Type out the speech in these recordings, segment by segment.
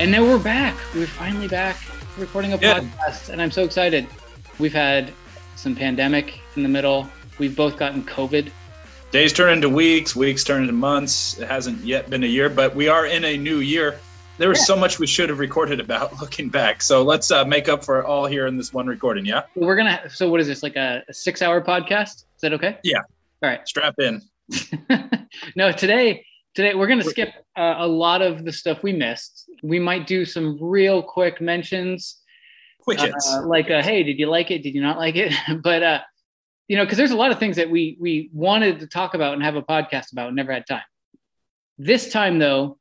And now we're back. We're finally back recording a podcast, and I'm so excited. We've had some pandemic in the middle. We've both gotten COVID. Days turn into weeks, weeks turn into months. It hasn't yet been a year, but we are in a new year. There was so much we should have recorded about looking back. So let's make up for it all here in this one recording, yeah? We're going to, so what is this, like a 6-hour podcast? Is that okay? Yeah. All right. Strap in. No, today we're going to skip a lot of the stuff we missed. We might do some real quick mentions. Quick hits. Hey, did you like it? Did you not like it? But, you know, because there's a lot of things that we wanted to talk about and have a podcast about and never had time. This time, though,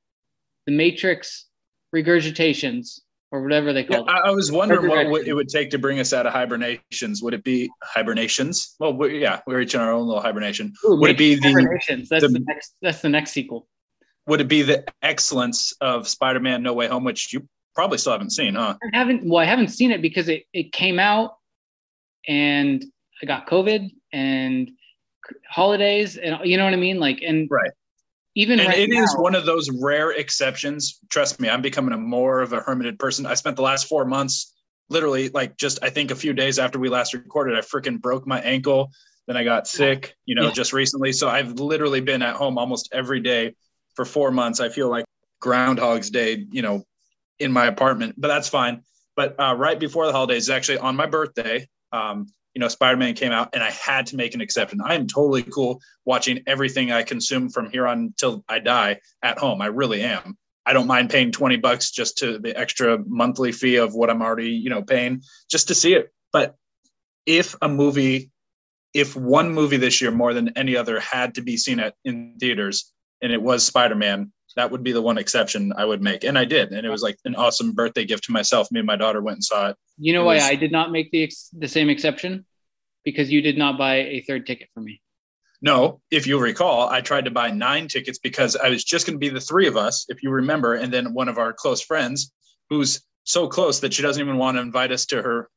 the Matrix regurgitations, or whatever they call it. I was wondering what it would take to bring us out of hibernations. Would it be hibernations? Well, we're each in our own little hibernation. Ooh, would it be that's the next sequel? Would it be the excellence of Spider-Man: No Way Home, which you probably still haven't seen, huh? I haven't seen it because it came out and I got COVID and holidays, and you know what I mean, right. Is one of those rare exceptions. Trust me, I'm becoming more of a hermited person. I spent the last 4 months, literally, I think a few days after we last recorded, I freaking broke my ankle. Then I got sick, just recently. So I've literally been at home almost every day for 4 months. I feel like Groundhog's Day, in my apartment, but that's fine. But right before the holidays, actually on my birthday, Spider-Man came out and I had to make an exception. I am totally cool watching everything I consume from here on until I die at home. I really am. I don't mind paying $20 just to the extra monthly fee of what I'm already, paying just to see it. But if one movie this year more than any other had to be seen in theaters, and it was Spider-Man, that would be the one exception I would make. And I did. And it was like an awesome birthday gift to myself. Me and my daughter went and saw it. You know why I did not make the same exception? Because you did not buy a third ticket for me. No, if you recall, I tried to buy 9 tickets because I was just going to be the three of us, if you remember, and then one of our close friends who's so close that she doesn't even want to invite us to her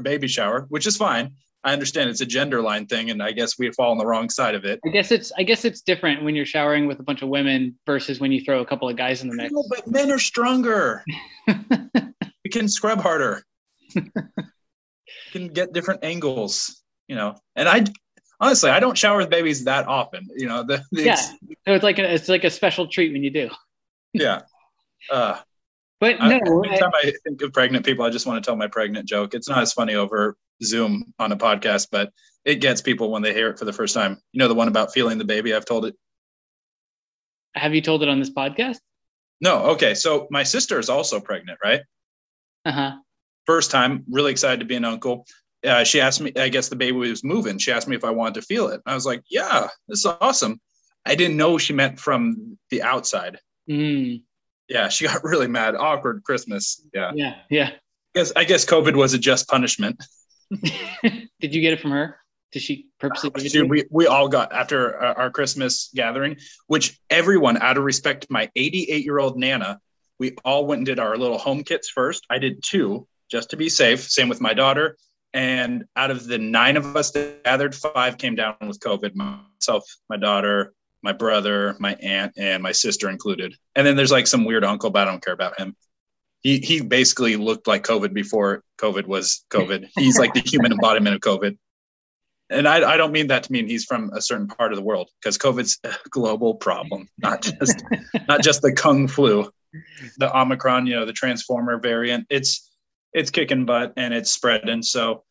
baby shower, which is fine. I understand it's a gender line thing, and I guess we fall on the wrong side of it. I guess it's different when you're showering with a bunch of women versus when you throw a couple of guys in the mix. No, but men are stronger. We can scrub harder. We can get different angles, And I don't shower with babies that often, So it's like a special treat when you do. Yeah. But no. Every time I think of pregnant people, I just want to tell my pregnant joke. It's not as funny over Zoom on a podcast, but it gets people when they hear it for the first time. The one about feeling the baby, I've told it. Have you told it on this podcast? No. Okay. So my sister is also pregnant, right? Uh-huh. First time, really excited to be an uncle. She asked me, I guess the baby was moving. She asked me if I wanted to feel it. I was like, yeah, this is awesome. I didn't know she meant from the outside. Mm. Yeah. She got really mad. Awkward Christmas. Yeah. Yeah. Yeah. I guess COVID was a just punishment. Did you get it from her? Did she purposely give it to you? We all got after our Christmas gathering, which everyone, out of respect, my 88-year-old Nana, we all went and did our little home kits first. I did 2 just to be safe. Same with my daughter. And out of the 9 of us that gathered, 5 came down with COVID. Myself, my daughter, my brother, my aunt, and my sister included. And then there's some weird uncle, but I don't care about him. He basically looked like COVID before COVID was COVID. He's like the human embodiment of COVID. And I don't mean that to mean he's from a certain part of the world, because COVID's a global problem, not just the Kung flu, the Omicron, the Transformer variant. It's kicking butt and it's spreading. So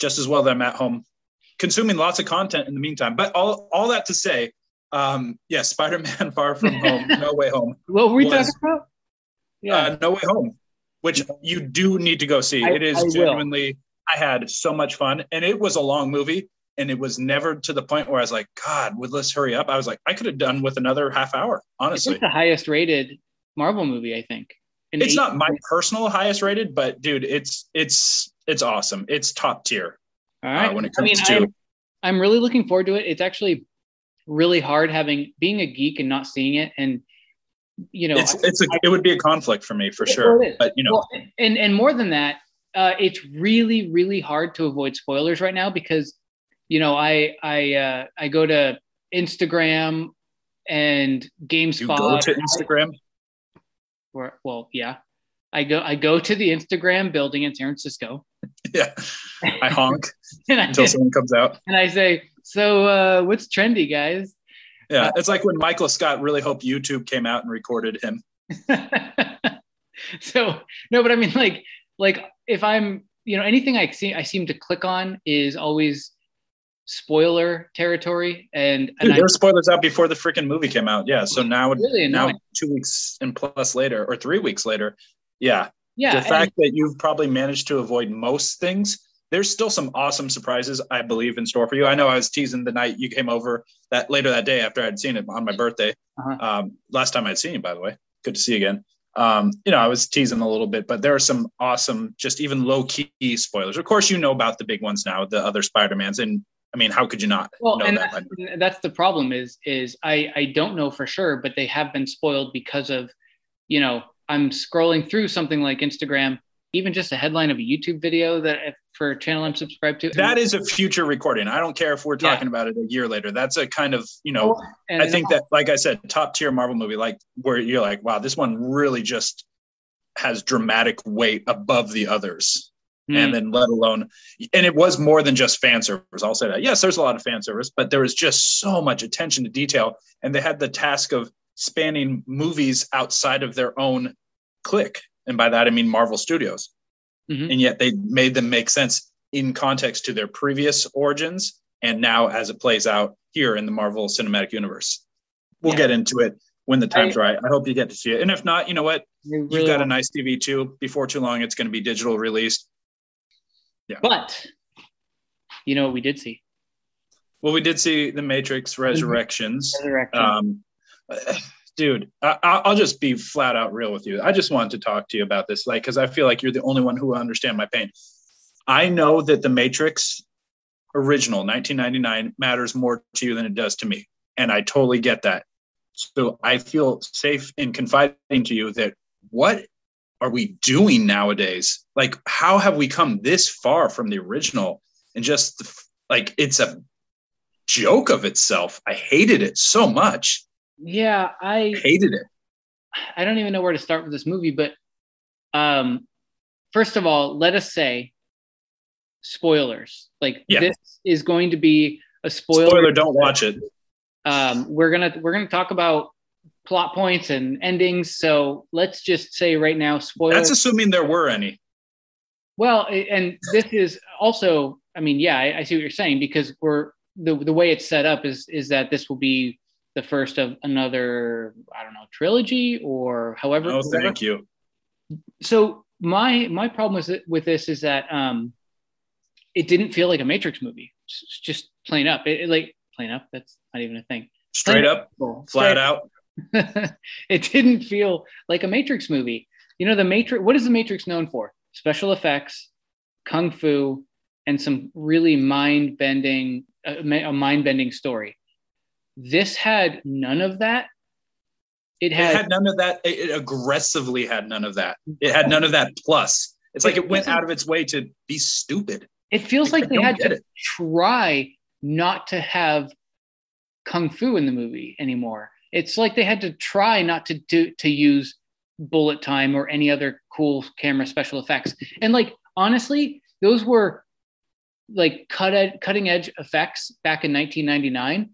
just as well that I'm at home consuming lots of content in the meantime. But all that to say, yes, Spider-Man Far From Home, No Way Home. What were we talking about? Yeah, No Way Home, which you do need to go see. I had so much fun, and it was a long movie, and it was never to the point where I was like, God, would let's hurry up. I was like, I could have done with another half hour, honestly. It's the highest rated Marvel movie, I think. It's not my personal highest rated, but dude, it's awesome. It's top tier. All right. When it comes to, I'm really looking forward to it. It's actually really hard being a geek and not seeing it, and it would be a conflict for me for sure. But more than that, It's really, really hard to avoid spoilers right now because, you know, I go to Instagram and GameSpot. You go to Instagram? Well, yeah. I go to the Instagram building in San Francisco. Yeah. I honk until someone comes out. And I say, so what's trendy, guys? Yeah. It's like when Michael Scott really hoped YouTube came out and recorded him. So, no, but I mean, like if I'm, you know, anything I seem to click on is always spoiler territory. And, dude, there were spoilers out before the freaking movie came out. Yeah. So now, really now 2 weeks and plus later, or 3 weeks later. Yeah. Yeah. The fact that you've probably managed to avoid most things, there's still some awesome surprises, I believe, in store for you. I know I was teasing the night you came over that later that day after I'd seen it on my birthday. Last time I'd seen you, by the way. Good to see you again. You know, I was teasing a little bit, but there are some awesome, just even low key spoilers. Of course, you know about the big ones now, the other Spider-Mans. And I mean, how could you not know that? That's the problem is I don't know for sure, but they have been spoiled because of, you know, I'm scrolling through something like Instagram, even just a headline of a YouTube video that for a channel I'm subscribed to. That is a future recording. I don't care if we're talking about it a year later. That's a kind of, you know, I think that, like I said, top tier Marvel movie, like where you're like, wow, this one really just has dramatic weight above the others. And then let alone, and it was more than just fan service. I'll say that. Yes, there's a lot of fan service, but there was just so much attention to detail. And they had the task of spanning movies outside of their own clique. And by that, I mean Marvel Studios. Mm-hmm. And yet they made them make sense in context to their previous origins. And now as it plays out here in the Marvel Cinematic Universe, we'll get into it when the time's right. I hope you get to see it. And if not, you know what? You've got a nice TV too. Before too long, it's going to be digital released. Yeah. But you know what we did see? Well, we did see the Matrix Resurrections. Dude, I'll just be flat out real with you. I just wanted to talk to you about this, like, because I feel like you're the only one who will understand my pain. I know that the Matrix original 1999 matters more to you than it does to me. And I totally get that. So I feel safe in confiding to you that what are we doing nowadays? Like, how have we come this far from the original? And just like, it's a joke of itself. I hated it so much. Yeah, I hated it. I don't even know where to start with this movie, but first of all, let us say spoilers. Like this is going to be a spoiler. Don't watch it. We're gonna talk about plot points and endings. So let's just say right now, spoilers. That's assuming there were any. Well, and this is also, I mean, yeah, I see what you're saying, because we're the way it's set up is that this will be the first of another, I don't know, trilogy or however. Oh, thank you. So my problem with this is that it didn't feel like a Matrix movie. It's just plain up. Plain up, that's not even a thing. Straight up, flat out. It didn't feel like a Matrix movie. You know, the Matrix, what is the Matrix known for? Special effects, kung fu, and some really mind-bending story. This had none of that. It had none of that. It aggressively had none of that. It had none of that. Plus, it's like it went out of its way to be stupid. It feels like they had to try not to have kung fu in the movie anymore. It's like they had to try not to use bullet time or any other cool camera special effects. And like, honestly, those were like cutting edge effects back in 1999.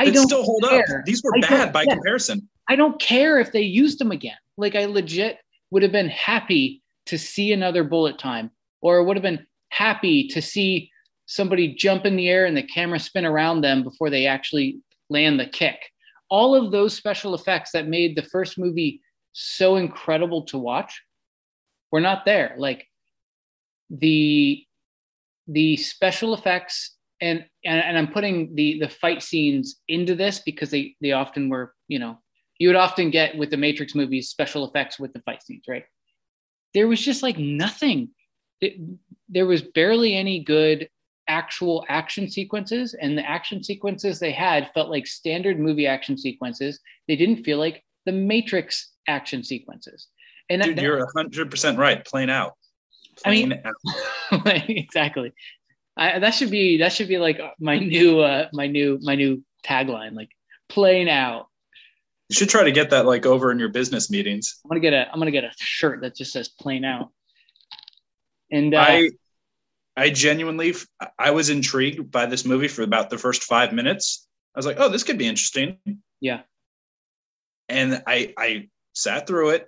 They still hold up. These were bad by comparison. I don't care if they used them again. Like, I legit would have been happy to see another bullet time, or would have been happy to see somebody jump in the air and the camera spin around them before they actually land the kick. All of those special effects that made the first movie so incredible to watch were not there. Like, the special effects. And I'm putting the fight scenes into this because they often were, you know, you would often get with the Matrix movies special effects with the fight scenes, right? There was just like nothing. There was barely any good actual action sequences, and the action sequences they had felt like standard movie action sequences. They didn't feel like the Matrix action sequences. And dude, you're 100% right. Plain out. I mean, like, exactly. That should be like my new tagline, like play now. You should try to get that like over in your business meetings. I'm gonna get a shirt that just says play now. And I genuinely, I was intrigued by this movie for about the first 5 minutes. I was like, oh, this could be interesting. Yeah. And I sat through it.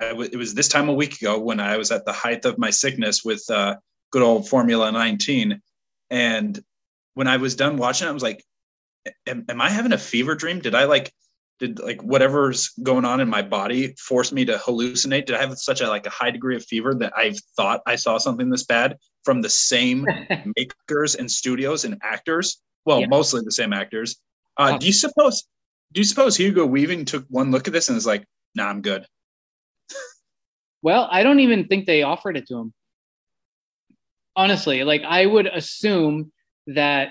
It was this time a week ago when I was at the height of my sickness with good old Formula 19. And when I was done watching it, I was like, am I having a fever dream? Did whatever's going on in my body force me to hallucinate? Did I have such a high degree of fever that I thought I saw something this bad from the same makers and studios and actors? Well, yeah. Mostly the same actors. Wow. Do you suppose Hugo Weaving took one look at this and was like, nah, I'm good? Well, I don't even think they offered it to him. Honestly, I would assume that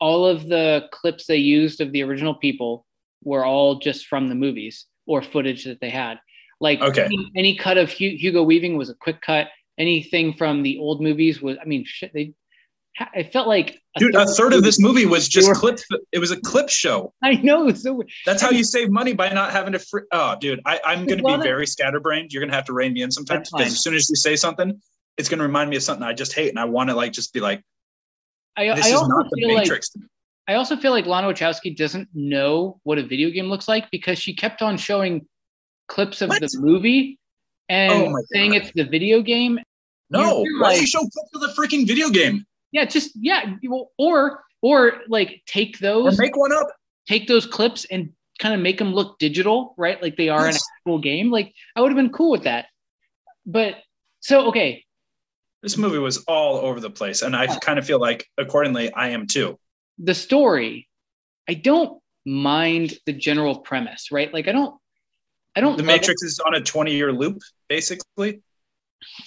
all of the clips they used of the original people were all just from the movies or footage that they had. Any cut of Hugo Weaving was a quick cut. Anything from the old movies was, it felt like... A third of this movie was just clips. It was a clip show. I know. So that's how you save money by not having to... I'm going to be very scatterbrained. You're going to have to rein me in sometimes, because as soon as you say something, it's going to remind me of something I just hate. And I want to just be like, this is not the Matrix. I also feel like Lana Wachowski doesn't know what a video game looks like, because she kept on showing clips of the movie and saying it's the video game. No, why you show clips of the freaking video game? Yeah, or take those, or make one up, take those clips and kind of make them look digital, right? Like they are an actual game. I would have been cool with that. But so, okay. This movie was all over the place, and I kind of feel like accordingly I am too. The story, I don't mind the general premise, right? I don't. The Matrix is on a 20-year loop, basically.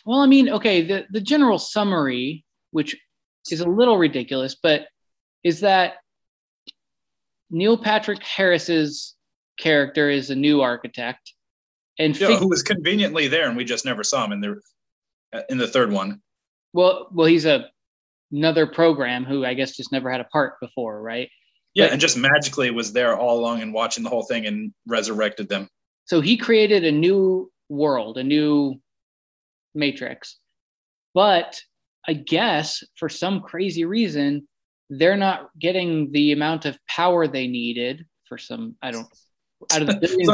Well, the general summary, which is a little ridiculous, but is that Neil Patrick Harris's character is a new architect, and who was conveniently there, and we just never saw him in the third one. Well, he's another program who I guess just never had a part before, right? Yeah, and just magically was there all along and watching the whole thing and resurrected them. So he created a new world, a new Matrix. But I guess for some crazy reason, they're not getting the amount of power they needed for some, out of the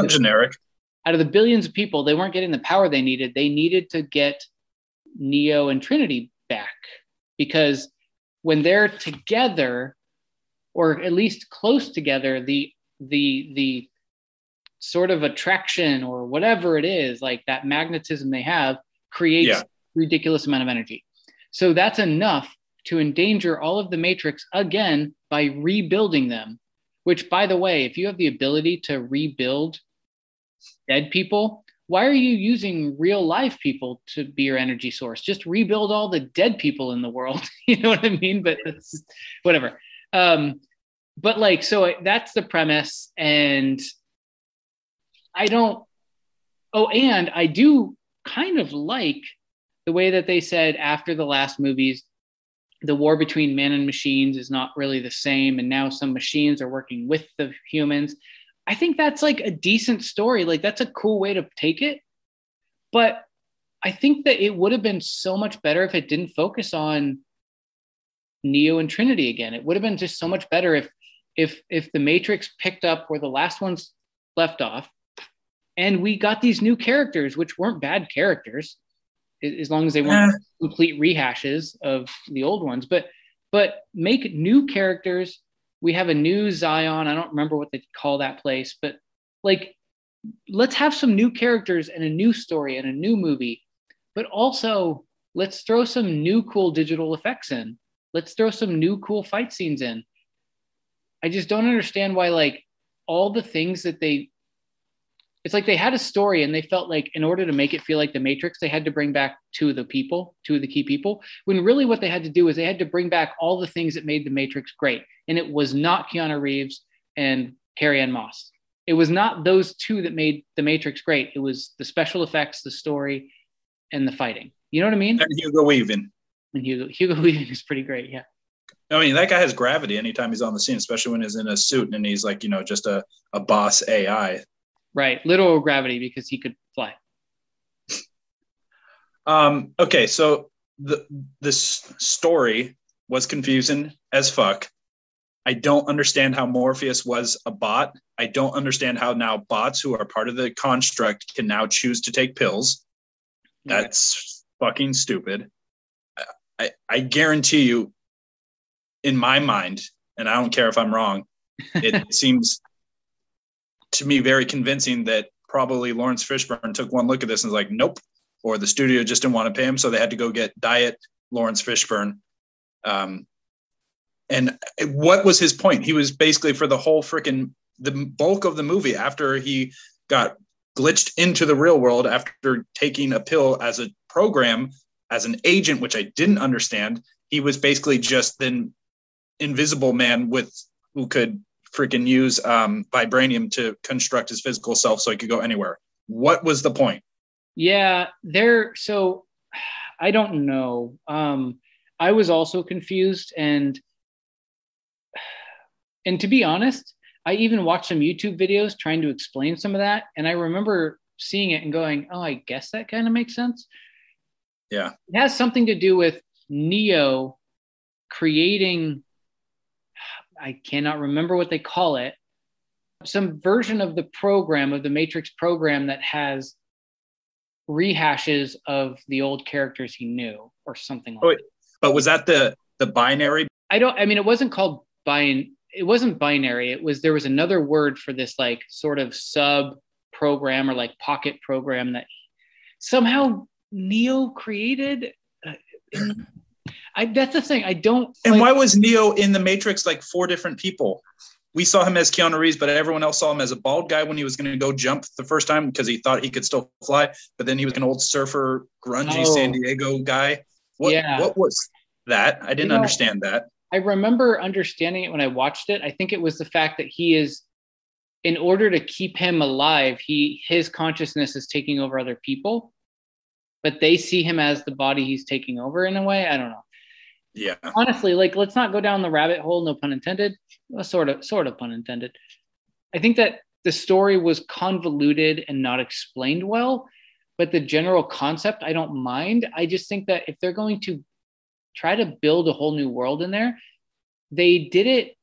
billions of people, they weren't getting the power they needed. They needed to get Neo and Trinity back, because when they're together, or at least close together, the sort of attraction or whatever it is, like that magnetism they have, creates a ridiculous amount of energy. So that's enough to endanger all of the Matrix again by rebuilding them, which, by the way, if you have the ability to rebuild dead people, why are you using real live people to be your energy source? Just rebuild all the dead people in the world. You know what I mean? But that's, whatever. So that's the premise. And I do kind of like the way that they said after the last movies, the war between man and machines is not really the same, and now some machines are working with the humans. I think that's a decent story. That's a cool way to take it. But I think that it would have been so much better if it didn't focus on Neo and Trinity again. It would have been just so much better if the Matrix picked up where the last one's left off, and we got these new characters, which weren't bad characters, as long as they weren't complete rehashes of the old ones, but make new characters. We have a new Zion. I don't remember what they call that place, but let's have some new characters and a new story and a new movie, but also let's throw some new cool digital effects in. Let's throw some new cool fight scenes in. I just don't understand why, all the things that it's like they had a story, and they felt like in order to make it feel like the Matrix, they had to bring back two of the key people, when really what they had to do is they had to bring back all the things that made the Matrix great. And it was not Keanu Reeves and Carrie-Anne Moss. It was not those two that made the Matrix great. It was the special effects, the story, and the fighting. You know what I mean? And Hugo Weaving. And Hugo Weaving is pretty great, yeah. I mean, that guy has gravity anytime he's on the scene, especially when he's in a suit and he's like, you know, just a boss AI. Right. Literal gravity because he could fly. Okay. So this story was confusing as fuck. I don't understand how Morpheus was a bot. I don't understand how now bots who are part of the construct can now choose to take pills. That's fucking stupid. I guarantee you, in my mind, and I don't care if I'm wrong, it seems to me very convincing that probably Lawrence Fishburne took one look at this and was like, nope. Or the studio just didn't want to pay him, so they had to go get diet Lawrence Fishburne. And what was his point? He was basically for the whole the bulk of the movie after he got glitched into the real world after taking a pill as a program, as an agent, which I didn't understand. He was basically just an invisible man who could freaking use vibranium to construct his physical self so he could go anywhere. What was the point? Yeah, so I don't know. I was also confused. And to be honest, I even watched some YouTube videos trying to explain some of that. And I remember seeing it and going, oh, I guess that kind of makes sense. Yeah. It has something to do with Neo creating, I cannot remember what they call it, some version of the program, of the Matrix program that has rehashes of the old characters he knew or something like that. But was that the binary? It wasn't called binary. It wasn't binary. There was another word for this like sort of sub program or like pocket program that somehow Neo created. That's the thing. I don't. And why was Neo in the Matrix like four different people? We saw him as Keanu Reeves, but everyone else saw him as a bald guy when he was going to go jump the first time because he thought he could still fly. But then he was an old surfer, grungy San Diego guy. What was that? I didn't understand that. I remember understanding it when I watched it. I think it was the fact that he is, in order to keep him alive, his consciousness is taking over other people, but they see him as the body he's taking over in a way. I don't know. Yeah. Honestly, like, let's not go down the rabbit hole. No pun intended. Well, sort of pun intended. I think that the story was convoluted and not explained well, but the general concept, I don't mind. I just think that if they're going to try to build a whole new world in there, they did it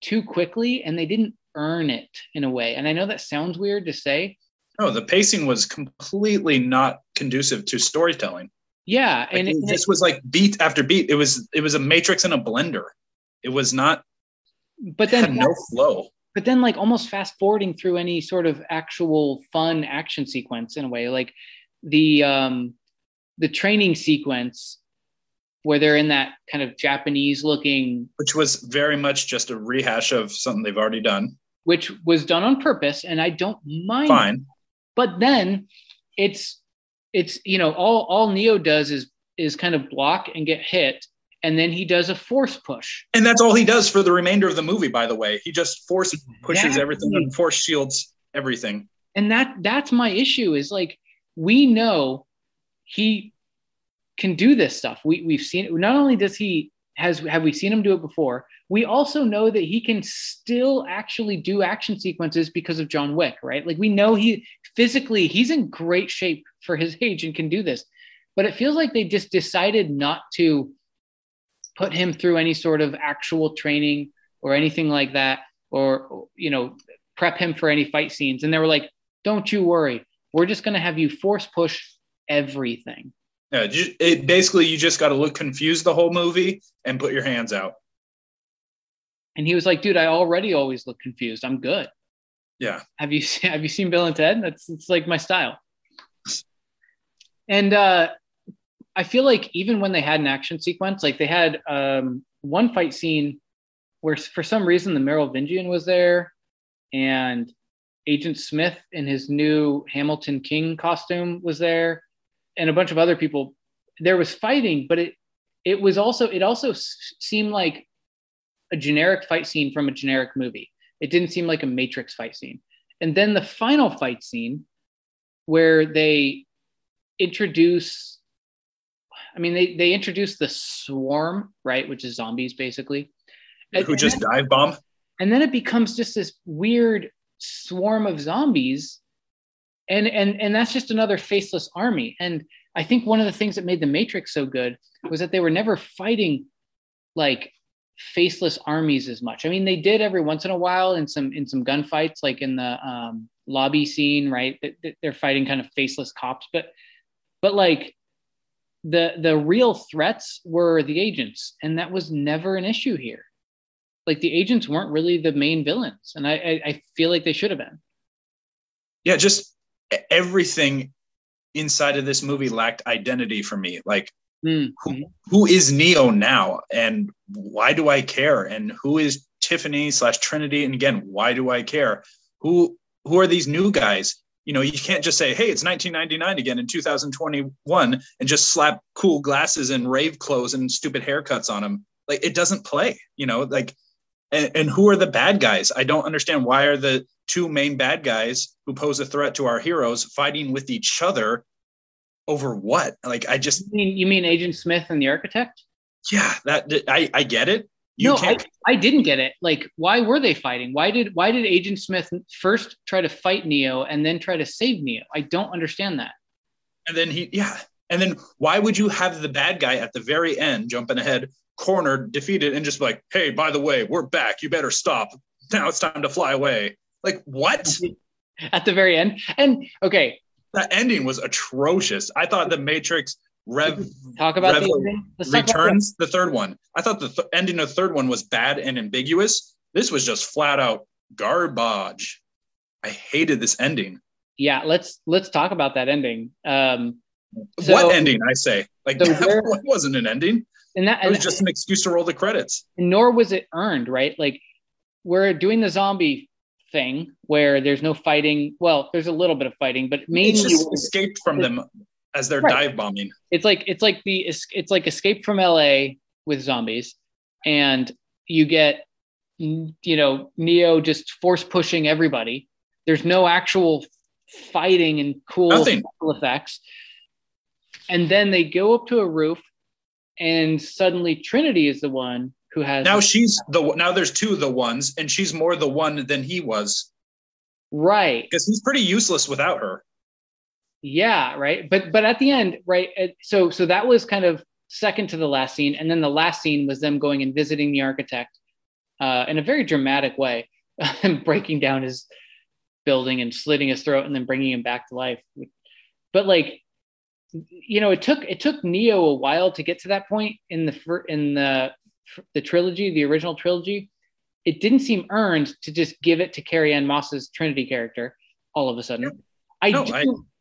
too quickly and they didn't earn it in a way. And I know that sounds weird to say. No, the pacing was completely not conducive to storytelling. Yeah. Like, and this was like beat after beat. It was a Matrix in a blender. It was not, but then had no flow. But then like almost fast forwarding through any sort of actual fun action sequence in a way, like the training sequence where they're in that kind of Japanese looking, which was very much just a rehash of something they've already done, which was done on purpose. And I don't mind. Fine. It. But then it's, you know, all Neo does is kind of block and get hit. And then he does a force push. And that's all he does for the remainder of the movie, by the way. He just force pushes everything and force shields everything. And that's my issue is like, we know he can do this stuff. We've seen it. Not only does he have we seen him do it before, we also know that he can still actually do action sequences because of John Wick, right? Like we know he physically, he's in great shape for his age and can do this, but it feels like they just decided not to put him through any sort of actual training or anything like that, or, you know, prep him for any fight scenes. And they were like, don't you worry, we're just going to have you force push everything. Yeah, basically, you just got to look confused the whole movie and put your hands out. And he was like, dude, I already always look confused. I'm good. Yeah. Have you seen Bill and Ted? It's like my style. And I feel like even when they had an action sequence, like they had one fight scene where for some reason the Merovingian was there and Agent Smith in his new Hamilton King costume was there. And a bunch of other people, there was fighting, but it also seemed like a generic fight scene from a generic movie. It didn't seem like a Matrix fight scene. And then the final fight scene where they introduce, I mean, they introduce the swarm, right? Which is zombies, basically. Who just dive bomb. And then it becomes just this weird swarm of zombies. And that's just another faceless army. And I think one of the things that made The Matrix so good was that they were never fighting like faceless armies as much. I mean, they did every once in a while in some gunfights, like in the lobby scene, right? They're fighting kind of faceless cops, but like the real threats were the agents, and that was never an issue here. Like the agents weren't really the main villains, and I feel like they should have been. Yeah, just everything inside of this movie lacked identity for me. Like, who is Neo now, and why do I care? And who is Tiffany/Trinity? And again, why do I care? Who are these new guys? You know, you can't just say, hey, it's 1999 again in 2021 and just slap cool glasses and rave clothes and stupid haircuts on them. Like, it doesn't play, you know, like, and who are the bad guys? I don't understand. Why are the two main bad guys who pose a threat to our heroes fighting with each other over what? Like, I just... You mean Agent Smith and the Architect? Yeah, that I get it. I didn't get it. Like, why were they fighting? Why did Agent Smith first try to fight Neo and then try to save Neo? I don't understand that. And then And then why would you have the bad guy at the very end, jumping ahead, cornered, defeated, and just like, hey, by the way, we're back. You better stop. Now it's time to fly away. Like, what? At the very end? And, okay. That ending was atrocious. I thought The Matrix Returns, the third one. I thought the ending of the third one was bad and ambiguous. This was just flat out garbage. I hated this ending. Yeah, let's talk about that ending. What ending, I say? Like, that wasn't an ending. It was just an excuse to roll the credits. Nor was it earned, right? Like, we're doing the zombie thing where there's no fighting. Well, there's a little bit of fighting, but mainly it's just escaped from them as they're dive bombing. It's like Escape from LA with zombies, and you get, you know, Neo just force pushing everybody. There's no actual fighting and cool effects. And then they go up to a roof, and suddenly Trinity is the one who has... Now there's two of the ones, and she's more the one than he was. Right. Because he's pretty useless without her. Yeah, right. But at the end, right, so that was kind of second to the last scene, and then the last scene was them going and visiting the architect in a very dramatic way, and breaking down his building and slitting his throat and then bringing him back to life. But like... You know, it took Neo a while to get to that point in the trilogy, the original trilogy. It didn't seem earned to just give it to Carrie-Anne Moss's Trinity character all of a sudden. I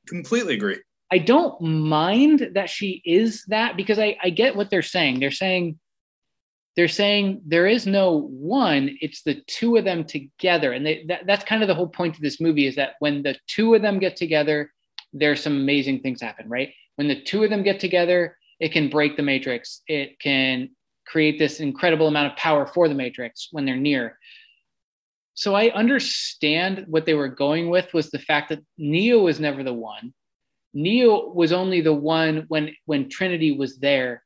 completely agree. I don't mind that she is that, because I get what they're saying. They're saying there is no one; it's the two of them together, and that's kind of the whole point of this movie, is that when the two of them get together, there's some amazing things happen, right? When the two of them get together, it can break the Matrix. It can create this incredible amount of power for the Matrix when they're near. So I understand what they were going with was the fact that Neo was never the one. Neo was only the one when Trinity was there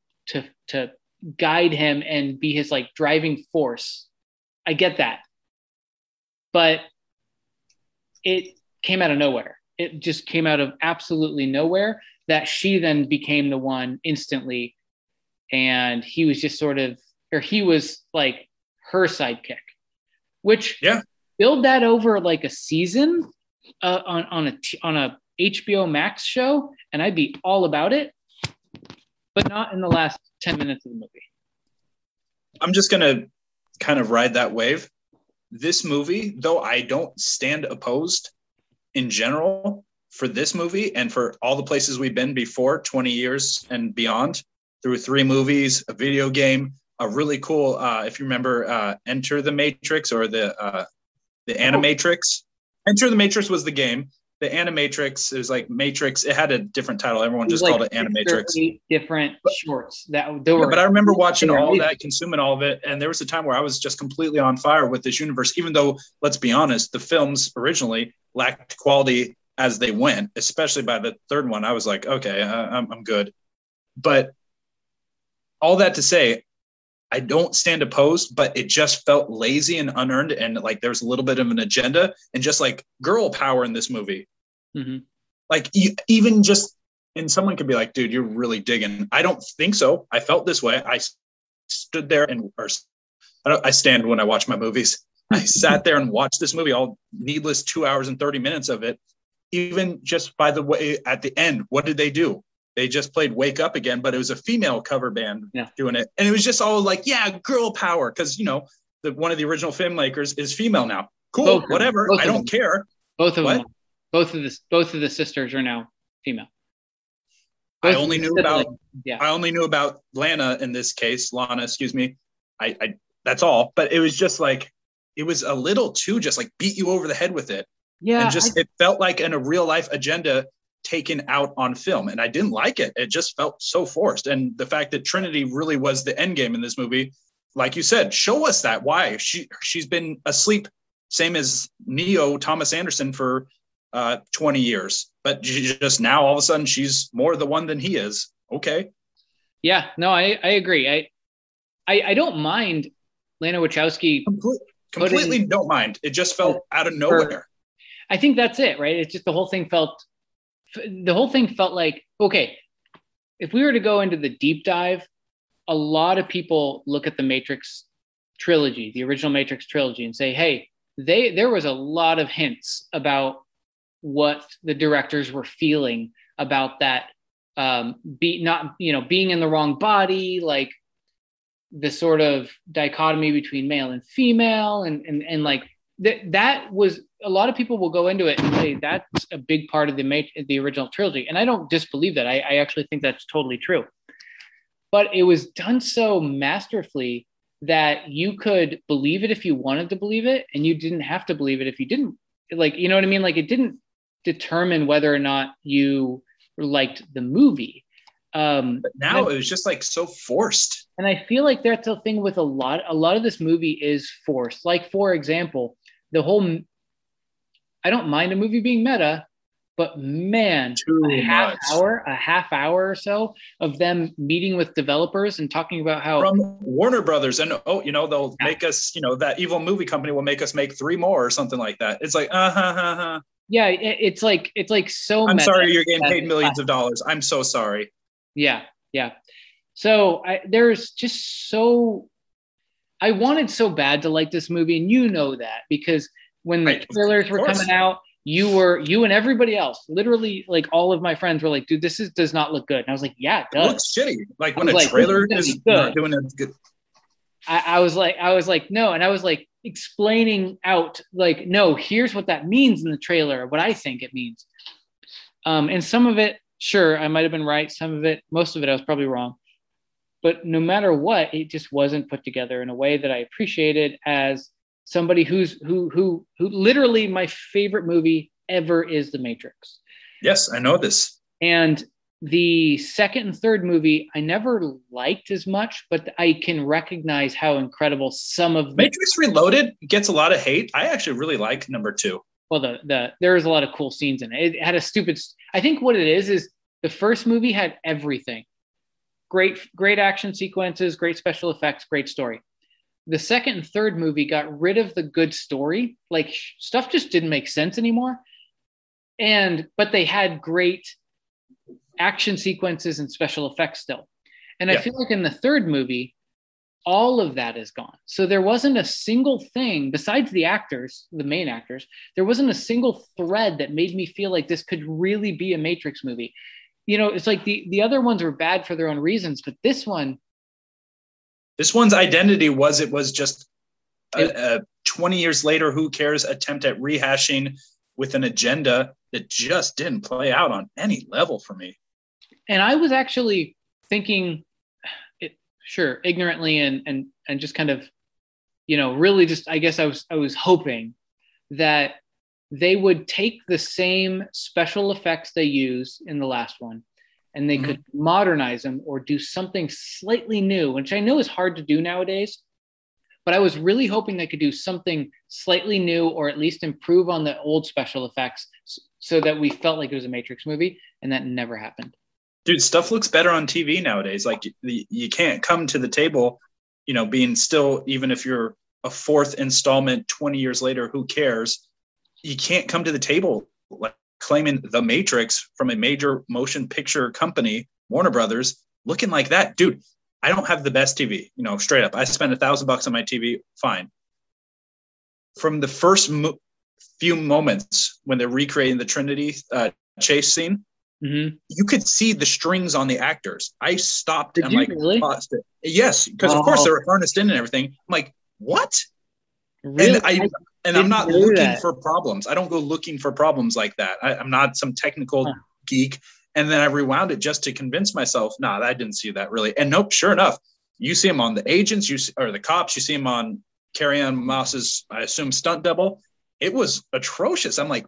to guide him and be his like driving force. I get that. But it came out of nowhere. It just came out of absolutely nowhere that she then became the one instantly. And he was just he was like her sidekick, which build that over like a season on a HBO Max show. And I'd be all about it, but not in the last 10 minutes of the movie. I'm just going to kind of ride that wave. This movie, though, I don't stand opposed in general for this movie and for all the places we've been before 20 years and beyond, through 3 movies, a video game, a really cool, if you remember, Enter the Matrix or the Animatrix. Enter the Matrix was the game. The Animatrix is like Matrix. It had a different title. Everyone just called it Animatrix. 8 different shorts. But I remember watching all that, consuming all of it. And there was a time where I was just completely on fire with this universe, even though, let's be honest, the films originally lacked quality as they went, especially by the third one, I was like, okay, I'm good. But all that to say, I don't stand opposed, but it just felt lazy and unearned. And like, there's a little bit of an agenda and just like girl power in this movie. Mm-hmm. Like even just, and someone could be like, dude, you're really digging. I don't think so. I felt this way. I stood there and, or I stand when I watch my movies. I sat there and watched this movie, all needless 2 hours and 30 minutes of it. Even just by the way, at the end, what did they do? They just played Wake Up Again, but it was a female cover band doing it. And it was just all like, yeah, girl power. Because, you know, one of the original filmmakers is female now. Cool, whatever. I don't care. Both of the sisters are now female. I only knew about Lana in this case. Lana, excuse me. I that's all. But it was just like, it was a little too just like beat you over the head with it. Yeah. And just it felt like a real life agenda taken out on film. And I didn't like it. It just felt so forced. And the fact that Trinity really was the end game in this movie, like you said, show us that. Why? She's been asleep, same as Neo Thomas Anderson for 20 years. But just now all of a sudden she's more the one than he is. Okay. Yeah, no, I agree. I don't mind Lana Wachowski. Completely don't mind. It just felt out of nowhere. I think that's it, right? It's just the whole thing felt like, okay, if we were to go into the deep dive, a lot of people look at the Matrix trilogy, the original Matrix trilogy, and say, hey, there was a lot of hints about what the directors were feeling about that, being in the wrong body, like the sort of dichotomy between male and female, and like that was. A lot of people will go into it and say that's a big part of the original trilogy. And I don't disbelieve that. I actually think that's totally true. But it was done so masterfully that you could believe it if you wanted to believe it, and you didn't have to believe it if you didn't. Like, you know what I mean? Like, it didn't determine whether or not you liked the movie. But now it was just like so forced. And I feel like that's the thing with a lot of this movie is forced. Like, for example, I don't mind a movie being meta, but man, a half hour or so of them meeting with developers and talking about how from Warner Brothers and they'll make us, that evil movie company will make us make three more or something like that. It's like yeah, it's like so. I'm sorry, you're getting paid millions of dollars. I'm so sorry. Yeah. So there's just I wanted so bad to like this movie, and you know that because. When the trailers were coming out, you and everybody else, literally, like all of my friends were like, dude, this does not look good. And I was like, yeah, it does. It looks shitty. Like when a trailer is not doing it good. I was like, no. And I was like explaining out like, no, here's what that means in the trailer, what I think it means. And some of it, sure, I might've been right. Some of it, most of it, I was probably wrong. But no matter what, it just wasn't put together in a way that I appreciated as somebody who literally my favorite movie ever is The Matrix. Yes, I know this. And the second and third movie, I never liked as much, but I can recognize how incredible some of Matrix Reloaded gets a lot of hate. I actually really like number two. Well, there was a lot of cool scenes in it. It had a stupid. I think what it is the first movie had everything. Great action sequences, great special effects, great story. The second and third movie got rid of the good story. Like stuff just didn't make sense anymore. But they had great action sequences and special effects still. And I feel like in the third movie, all of that is gone. So there wasn't a single thing besides the actors, the main actors, there wasn't a single thread that made me feel like this could really be a Matrix movie. You know, it's like the other ones were bad for their own reasons, but this one's identity was it was just a 20 years later, who cares attempt at rehashing with an agenda that just didn't play out on any level for me. And I was actually thinking, ignorantly and just kind of, really just, I guess I was hoping that they would take the same special effects they used in the last one. And they could modernize them or do something slightly new, which I know is hard to do nowadays, but I was really hoping they could do something slightly new or at least improve on the old special effects so that we felt like it was a Matrix movie, and that never happened. Dude, stuff looks better on TV nowadays. Like you can't come to the table, you know, being still, even if you're a fourth installment 20 years later, who cares? You can't come to the table like claiming the Matrix from a major motion picture company, Warner Brothers, looking like that. Dude, I don't have the best TV, you know, straight up. I spend $1,000 on my TV. Fine. From the first few moments when they're recreating the Trinity chase scene, mm-hmm. you could see the strings on the actors. I stopped and like really? Paused it. Yes, because of course they're harnessed in and everything. I'm like, what? Really? And I'm not looking for problems. I don't go looking for problems like that. I'm not some technical geek. And then I rewound it just to convince myself, nah, I didn't see that really. And nope, sure enough, you see him on the agents, or the cops. You see him on Carrie-Anne Moss's, I assume, stunt double. It was atrocious. I'm like,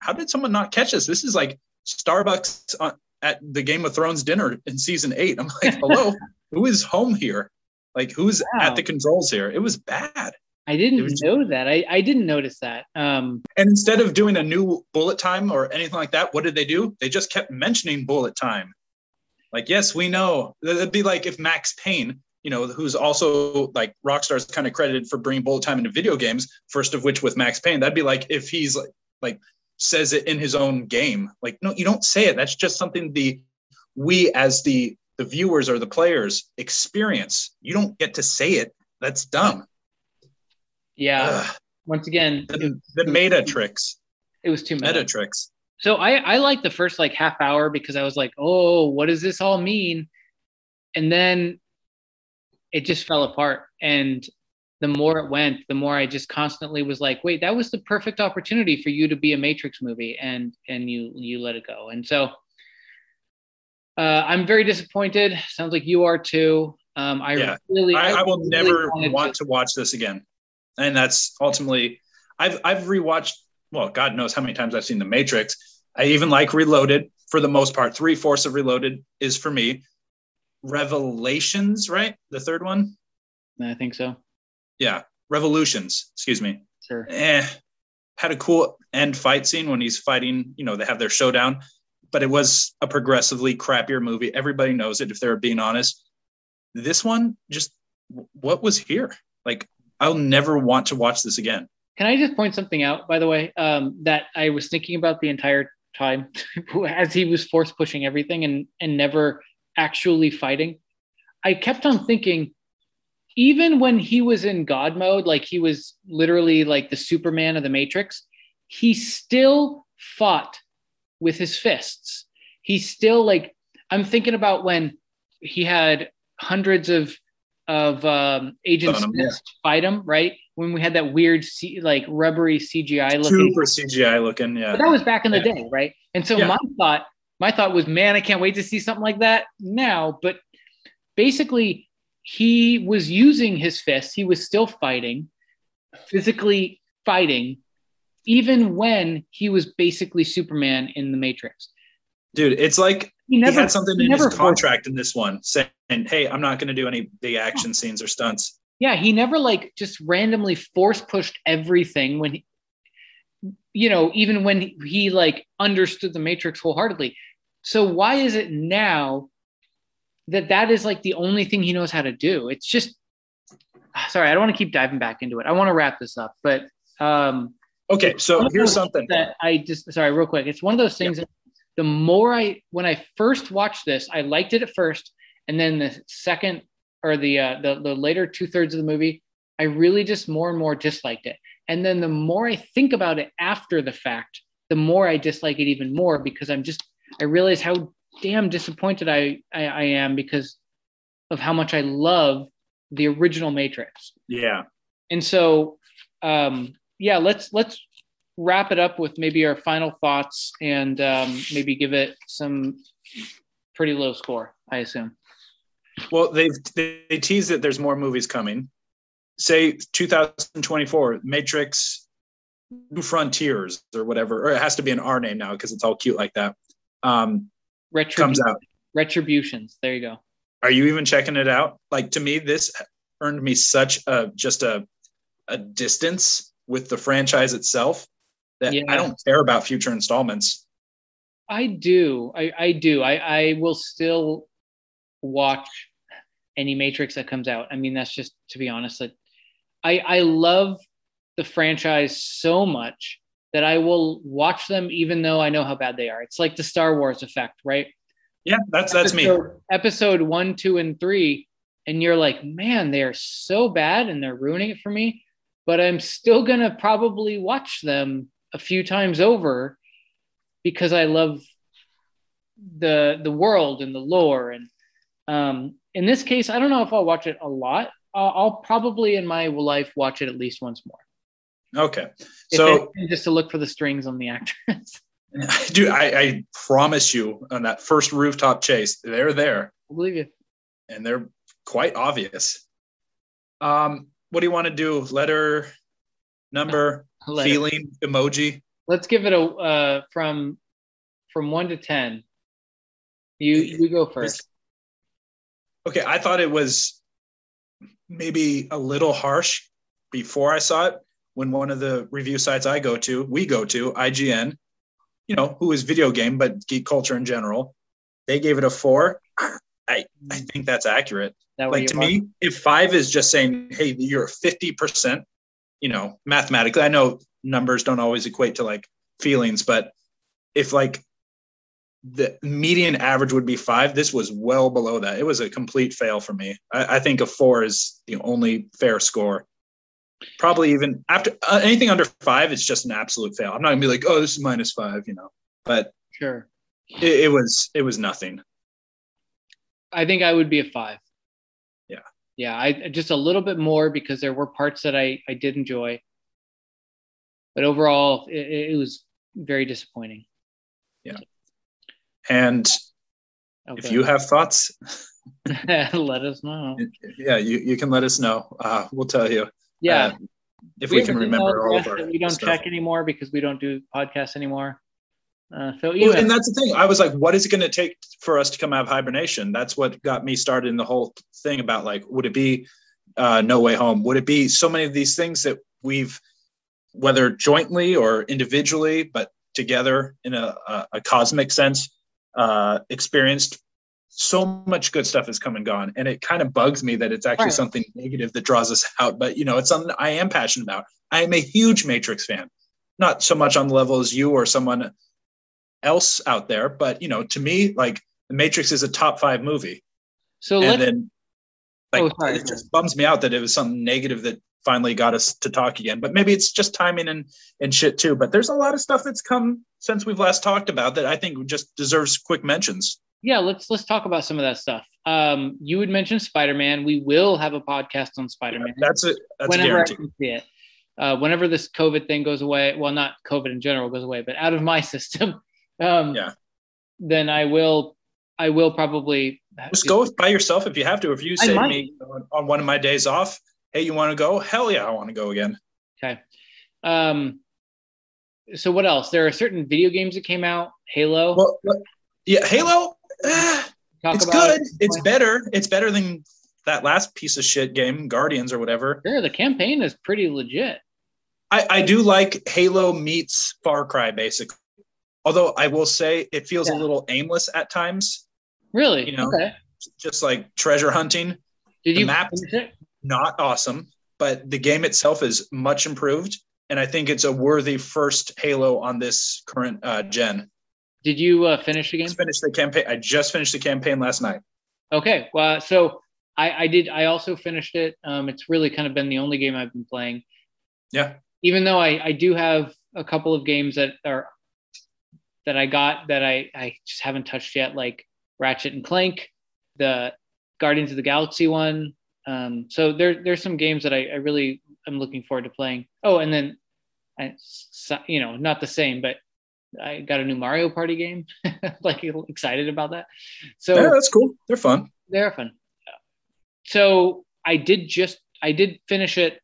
how did someone not catch this? This is like Starbucks at the Game of Thrones dinner in season 8. I'm like, hello, who is home here? Like, who's at the controls here? It was bad. I didn't know that. I didn't notice that. And instead of doing a new bullet time or anything like that, what did they do? They just kept mentioning bullet time. Like, yes, we know. That'd be like if Max Payne, you know, who's also like Rockstar's kind of credited for bringing bullet time into video games, first of which with Max Payne, that'd be like if he's like says it in his own game. Like, no, you don't say it. That's just something we as the viewers or the players experience. You don't get to say it. That's dumb. Yeah. Once again, the meta tricks. It was too meta tricks. So I liked the first like half hour because I was like, oh, what does this all mean? And then it just fell apart. And the more it went, the more I just constantly was like, wait, that was the perfect opportunity for you to be a Matrix movie. And you let it go. And so I'm very disappointed. Sounds like you are too. I will really never want to watch this again. And that's ultimately, I've rewatched, well, God knows how many times I've seen The Matrix. I even like Reloaded for the most part. 3/4 of Reloaded is for me. Revelations, right? The third one? I think so. Yeah. Revolutions, excuse me. Sure. Had a cool end fight scene when he's fighting, you know, they have their showdown, but it was a progressively crappier movie. Everybody knows it if they're being honest. This one, just what was here? Like, I'll never want to watch this again. Can I just point something out, by the way, that I was thinking about the entire time as he was force pushing everything and never actually fighting? I kept on thinking, even when he was in God mode, like he was literally like the Superman of the Matrix, he still fought with his fists. He still like, I'm thinking about when he had hundreds of Agent Smith fight him, right? When we had that weird, like rubbery CGI looking. Super CGI looking, yeah. But that was back in the day, right? And so my thought was, man, I can't wait to see something like that now. But basically, he was using his fists. He was still fighting, physically fighting, even when he was basically Superman in the Matrix. Dude, it's like he had something in his contract in this one saying, hey, I'm not going to do any big action scenes or stunts. Yeah, he never like just randomly force pushed everything when, even when he like understood the Matrix wholeheartedly. So why is it now that is like the only thing he knows how to do? It's just, sorry, I don't want to keep diving back into it. I want to wrap this up, but. Okay, so here's something. Real quick. It's one of those things that the more when I first watched this, I liked it at first. And then the second or the later 2/3 of the movie, I really just more and more disliked it. And then the more I think about it after the fact, the more I dislike it even more because I realize how damn disappointed I am because of how much I love the original Matrix. Yeah. And so, let's wrap it up with maybe our final thoughts and maybe give it some pretty low score, I assume. Well, they tease that there's more movies coming. Say 2024, Matrix New Frontiers or whatever, or it has to be an R name now because it's all cute like that. Comes out. Retributions. There you go. Are you even checking it out? Like, to me, this earned me such a distance with the franchise itself that I don't care about future installments. I do. I will still watch any Matrix that comes out. I mean, that's just, to be honest, like, I love the franchise so much that I will watch them even though I know how bad they are. It's like the Star Wars effect, right? Yeah, that's me. Episode 1, 2, and 3, and you're like, man, they are so bad and they're ruining it for me, but I'm still going to probably watch them a few times over because I love the world and the lore. And in this case, I don't know if I'll watch it a lot. I'll probably in my life watch it at least once more. Okay. So just to look for the strings on the actress. Dude, I promise you, on that first rooftop chase, they're there. I believe you. And they're quite obvious. What do you want to do? Letter, number, letter, feeling, emoji? Let's give it a from 1 to 10. You go first. Okay, I thought it was maybe a little harsh before I saw it. When one of the review sites we go to, IGN, you know, who is video game, but geek culture in general, they gave it a 4. I think that's accurate. That like, to me, if 5 is just saying, hey, you're 50%, you know, mathematically, I know numbers don't always equate to like feelings, but if like the median average would be 5, this was well below that. It was a complete fail for me. I think a 4 is the only fair score. Probably even after anything under 5, it's just an absolute fail. I'm not gonna be like, oh, this is -5, you know. But sure, it was nothing. I think I would be a 5. Yeah. I just a little bit more because there were parts that I did enjoy, but overall it was very disappointing. Yeah. And okay, if you have thoughts, let us know. Yeah, you can let us know. We'll tell you. Yeah, if we can remember all of our, we don't stuff. Check anymore because we don't do podcasts anymore. And that's the thing. I was like, what is it going to take for us to come out of hibernation? That's what got me started in the whole thing about like, would it be No Way Home? Would it be so many of these things that we've, whether jointly or individually, but together in a cosmic sense, experienced? So much good stuff has come and gone, and it kind of bugs me that it's actually something negative that draws us out. But, you know, it's something I am passionate about. I am a huge Matrix fan, not so much on the level as you or someone else out there. But, you know, to me, like, the Matrix is a top 5 movie. So it just bums me out that it was something negative that finally got us to talk again. But maybe it's just timing and shit too. But there's a lot of stuff that's come since we've last talked about that I think just deserves quick mentions. Yeah, let's talk about some of that stuff. You would mention Spider-Man. We will have a podcast on Spider-Man. Yeah, that's it. That's whenever I can see it. Whenever this COVID thing goes away, well, not COVID in general goes away, but out of my system, then I will probably just go by yourself if you have to. If you say to me on one of my days off, hey, you want to go? Hell yeah, I want to go again. Okay. So what else? There are certain video games that came out. Halo. Well, yeah, Halo. It's good. It's better. It's better than that last piece of shit game, Guardians or whatever. Sure, the campaign is pretty legit. I do like Halo meets Far Cry, basically. Although I will say it feels a little aimless at times. Really? You know, okay. Just like treasure hunting. The map is not awesome, but the game itself is much improved. And I think it's a worthy first Halo on this current gen. Did you finish the game? I just finished the campaign last night. Okay. Well, so I did. I also finished it. It's really kind of been the only game I've been playing. Yeah. Even though I do have a couple of games that I got that I just haven't touched yet, like Ratchet and Clank, the Guardians of the Galaxy one. So there's some games that I really am looking forward to playing. Oh, and then, not the same, but I got a new Mario Party game. Like, excited about that. So yeah, that's cool. They're fun. Yeah. So I did finish it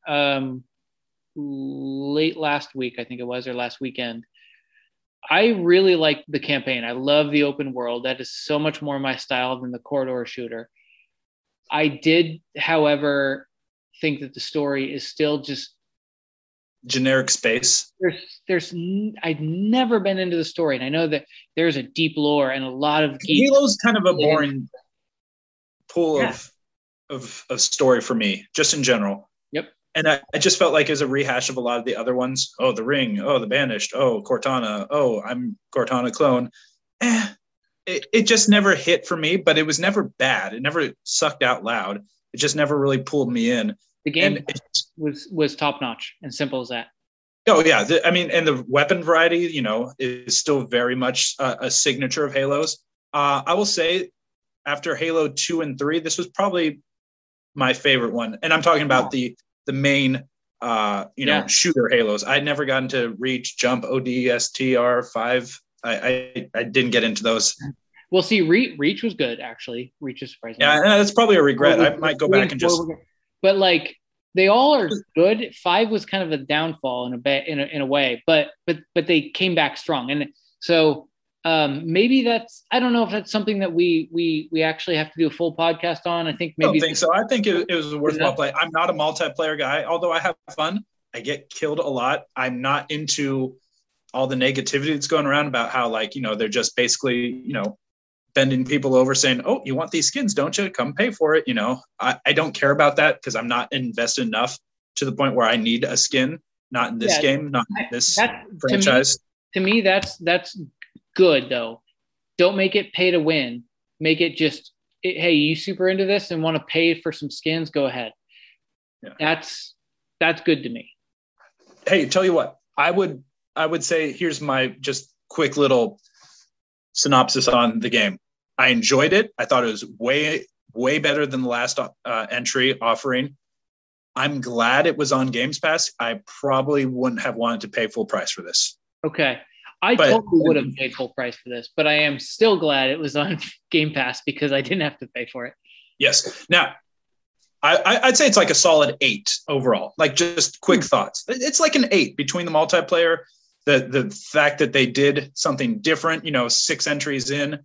late last week, I think it was, or last weekend. I really like the campaign. I love the open world. That is so much more my style than the corridor shooter. I did, however, think that the story is still just generic space. I've never been into the story, and I know that there's a deep lore and a lot of geek. Halo's kind of a boring pool of story for me, just in general. Yep. And I just felt like it was a rehash of a lot of the other ones. Oh, the Ring. Oh, the Banished. Oh, Cortana. Oh, I'm Cortana clone. It just never hit for me, but it was never bad. It never sucked out loud. It just never really pulled me in. The game was top notch and simple as that. Oh yeah, I mean, and the weapon variety, you know, is still very much a signature of Halo's. I will say, after Halo 2 and 3, this was probably my favorite one, and I'm talking about the main, shooter Halos. I never got into Reach, Jump, ODST, R5. I didn't get into those. Well, see, Reach was good actually. Reach is surprising. Yeah, that's probably a regret. I might go back and just. But like they all are good. 5 was kind of a downfall in a way, but they came back strong. And so maybe that's, I don't know if that's something that we actually have to do a full podcast on. I think maybe. I don't think so. I think it was a worthwhile play. I'm not a multiplayer guy, although I have fun. I get killed a lot. I'm not into all the negativity that's going around about how, like, you know, they're just basically, you know, bending people over saying, oh, you want these skins, don't you? Come pay for it. You know, I don't care about that because I'm not invested enough to the point where I need a skin. Not in this game, not in this franchise. To me, that's good, though. Don't make it pay to win. Make it just, hey, you super into this and want to pay for some skins? Go ahead. Yeah. That's good to me. Hey, tell you what, I would say here's my just quick little synopsis on the game. I enjoyed it. I thought it was way, way better than the last entry offering. I'm glad it was on Games Pass. I probably wouldn't have wanted to pay full price for this. Okay. Totally would have paid full price for this, but I am still glad it was on Game Pass because I didn't have to pay for it. Yes. Now, I'd say it's like a solid 8 overall. Like, just quick thoughts. It's like an 8 between the multiplayer, the fact that they did something different, you know, 6 entries in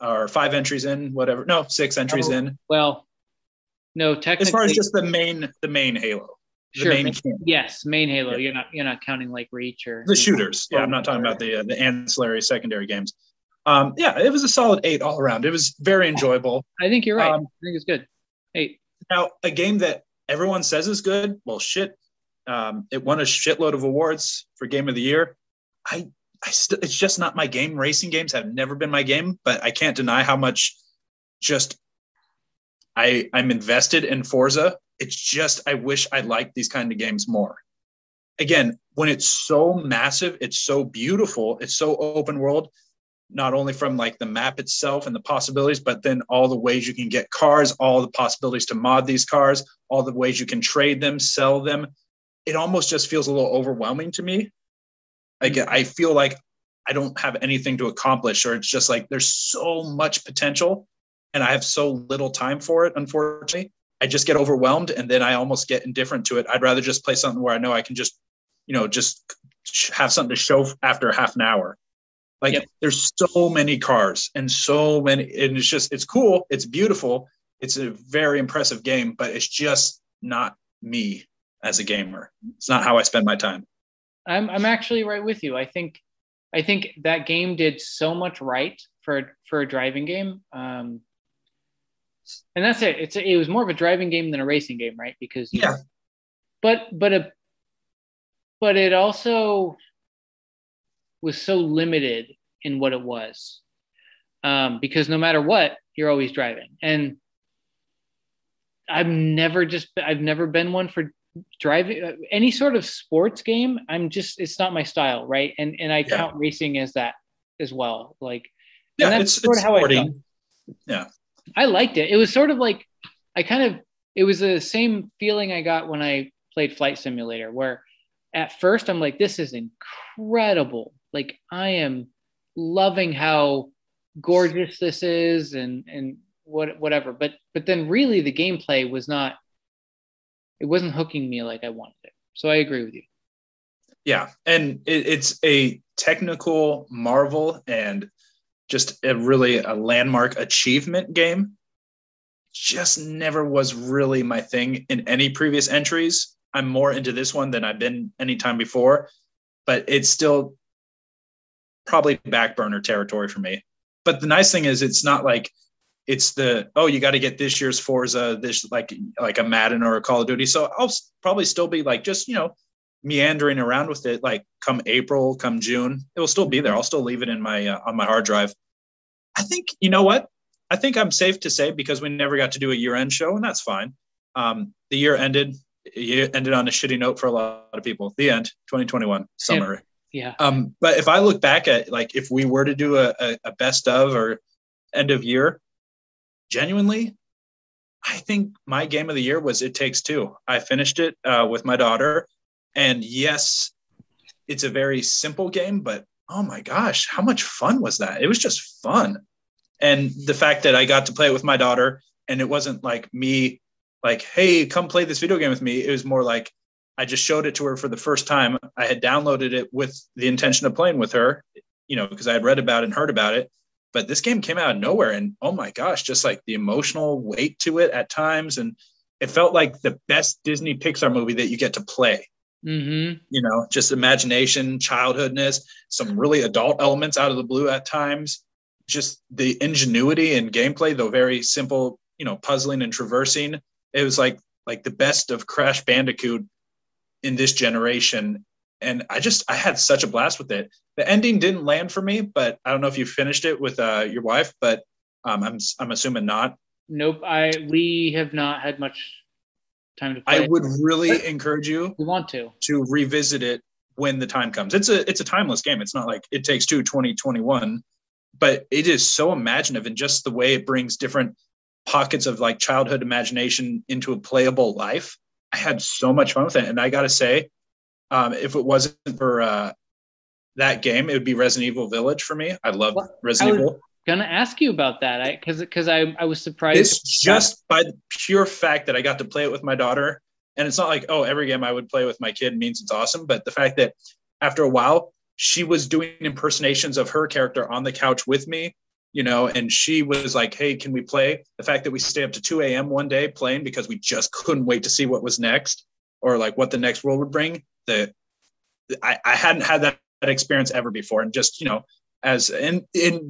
or 5 entries in, whatever. No, 6 entries in. Well, no, technically. As far as just the main Halo. Sure. Main Halo. Yeah. You're not counting like Reach or the shooters. Yeah, I'm not talking about the ancillary secondary games. Yeah, it was a solid 8 all around. It was very enjoyable. I think you're right. I think it's good. 8. Now, a game that everyone says is good. Well, shit. It won a shitload of awards for Game of the Year. It's just not my game. Racing games have never been my game, but I can't deny how much just I'm invested in Forza. It's just I wish I liked these kind of games more. Again, when it's so massive, it's so beautiful, it's so open world, not only from like the map itself and the possibilities, but then all the ways you can get cars, all the possibilities to mod these cars, all the ways you can trade them, sell them. It almost just feels a little overwhelming to me. Like, I feel like I don't have anything to accomplish, or it's just like there's so much potential and I have so little time for it, unfortunately. I just get overwhelmed and then I almost get indifferent to it. I'd rather just play something where I know I can just, you know, just have something to show after half an hour. Like, there's so many cars and so many, and it's just, it's cool. It's beautiful. It's a very impressive game, but it's just not me. As a gamer, it's not how I spend my time. I'm actually right with you. I think that game did so much right for a driving game, and that's it. It was more of a driving game than a racing game, right? Because but it also was so limited in what it was, because no matter what, you're always driving, and I've never been one for driving any sort of sports game. It's not my style, right? And I count racing as that as well. Like, yeah, and that's sort of how I felt. Yeah, I liked it. It was sort of like it was the same feeling I got when I played Flight Simulator, where at first I'm like, this is incredible. Like, I am loving how gorgeous this is and whatever. But then really the gameplay was not. It wasn't hooking me like I wanted it. So I agree with you. Yeah. And it's a technical marvel and just a landmark achievement game. Just never was really my thing in any previous entries. I'm more into this one than I've been any time before, but it's still probably back burner territory for me. But the nice thing is it's not like it's the, oh, you got to get this year's Forza, this like a Madden or a Call of Duty. So I'll probably still be like, just, you know, meandering around with it. Like come April, come June, it will still be there. I'll still leave it in my, on my hard drive. I think, you know what? I think I'm safe to say, because we never got to do a year-end show, and that's fine. The year ended. It ended on a shitty note for a lot of people. The end, 2021 summary. Yeah. But if I look back at, like, if we were to do a best of or end of year, genuinely, I think my game of the year was It Takes Two. I finished it with my daughter. And yes, it's a very simple game, but oh my gosh, how much fun was that? It was just fun. And the fact that I got to play it with my daughter, and it wasn't like me, like, hey, come play this video game with me. It was more like I just showed it to her for the first time. I had downloaded it with the intention of playing with her, you know, because I had read about it and heard about it. But this game came out of nowhere. And oh my gosh, just like the emotional weight to it at times. And it felt like the best Disney Pixar movie that you get to play. Mm-hmm. You know, just imagination, childhoodness, some really adult elements out of the blue at times. Just the ingenuity and gameplay, though very simple, you know, puzzling and traversing. It was like the best of Crash Bandicoot in this generation. And I had such a blast with it. The ending didn't land for me, but I don't know if you finished it with your wife, but I'm assuming not. Nope. We have not had much time to play. I would really encourage you to revisit it when the time comes. It's a timeless game. It's not like It Takes Two 2021. But it is so imaginative, and just the way it brings different pockets of like childhood imagination into a playable life. I had so much fun with it. And I got to say, if it wasn't for that game, it would be Resident Evil Village for me. I love Resident Evil. I was going to ask you about that because I was surprised. It's just by the pure fact that I got to play it with my daughter. And it's not like, oh, every game I would play with my kid means it's awesome. But the fact that after a while, she was doing impersonations of her character on the couch with me, you know, and she was like, hey, can we play? The fact that we stayed up to 2 a.m. one day playing because we just couldn't wait to see what was next, or like what the next world would bring. I hadn't had that experience ever before. And just, you know,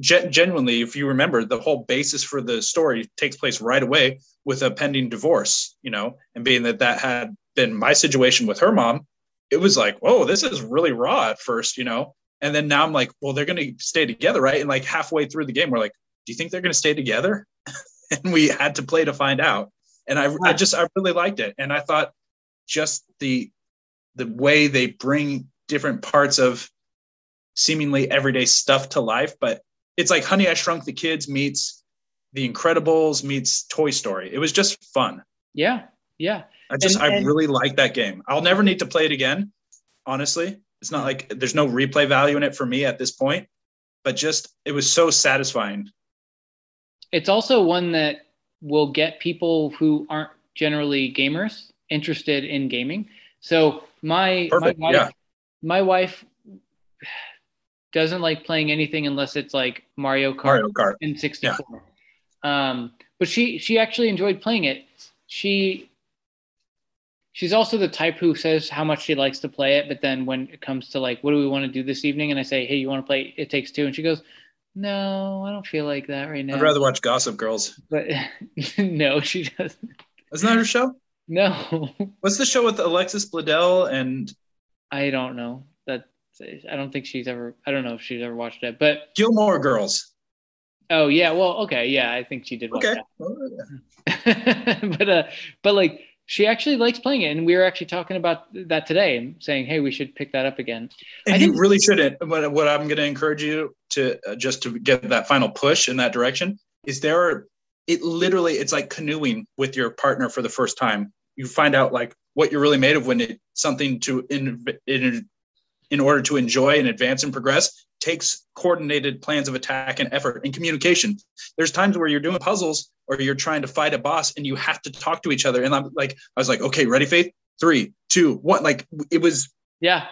genuinely, if you remember, the whole basis for the story takes place right away with a pending divorce, you know, and being that had been my situation with her mom. It was like, whoa, this is really raw at first, you know? And then now I'm like, well, they're going to stay together, right? And like halfway through the game, we're like, do you think they're going to stay together? And we had to play to find out. And I really liked it. And I thought just the way they bring different parts of seemingly everyday stuff to life, but it's like Honey, I Shrunk the Kids meets The Incredibles meets Toy Story. It was just fun. Yeah. Yeah. I really like that game. I'll never need to play it again. Honestly, it's not like there's no replay value in it for me at this point, but just, it was so satisfying. It's also one that will get people who aren't generally gamers interested in gaming. So my wife doesn't like playing anything unless it's like Mario Kart. And 64. Yeah. But she actually enjoyed playing it. She's also the type who says how much she likes to play it, but then when it comes to like, what do we want to do this evening? And I say, hey, you want to play It Takes Two? And she goes, no, I don't feel like that right now. I'd rather watch Gossip Girls. But no, she doesn't. Isn't that her show? No. What's the show with Alexis Bledel and? I don't know. I don't know if she's ever watched it, but. Gilmore Girls. Oh yeah. Well, okay. Yeah. I think she did watch that. Oh, yeah. But like, she actually likes playing it, and we were actually talking about that today and saying, hey, we should pick that up again. And you really shouldn't. But what I'm going to encourage you to just to get that final push in that direction is it's like canoeing with your partner for the first time. You find out like what you're really made of when something to in order to enjoy and advance and progress takes coordinated plans of attack and effort and communication. There's times where you're doing puzzles or you're trying to fight a boss and you have to talk to each other. And I was like, okay, ready, Faith? 3, 2, 1. Like it was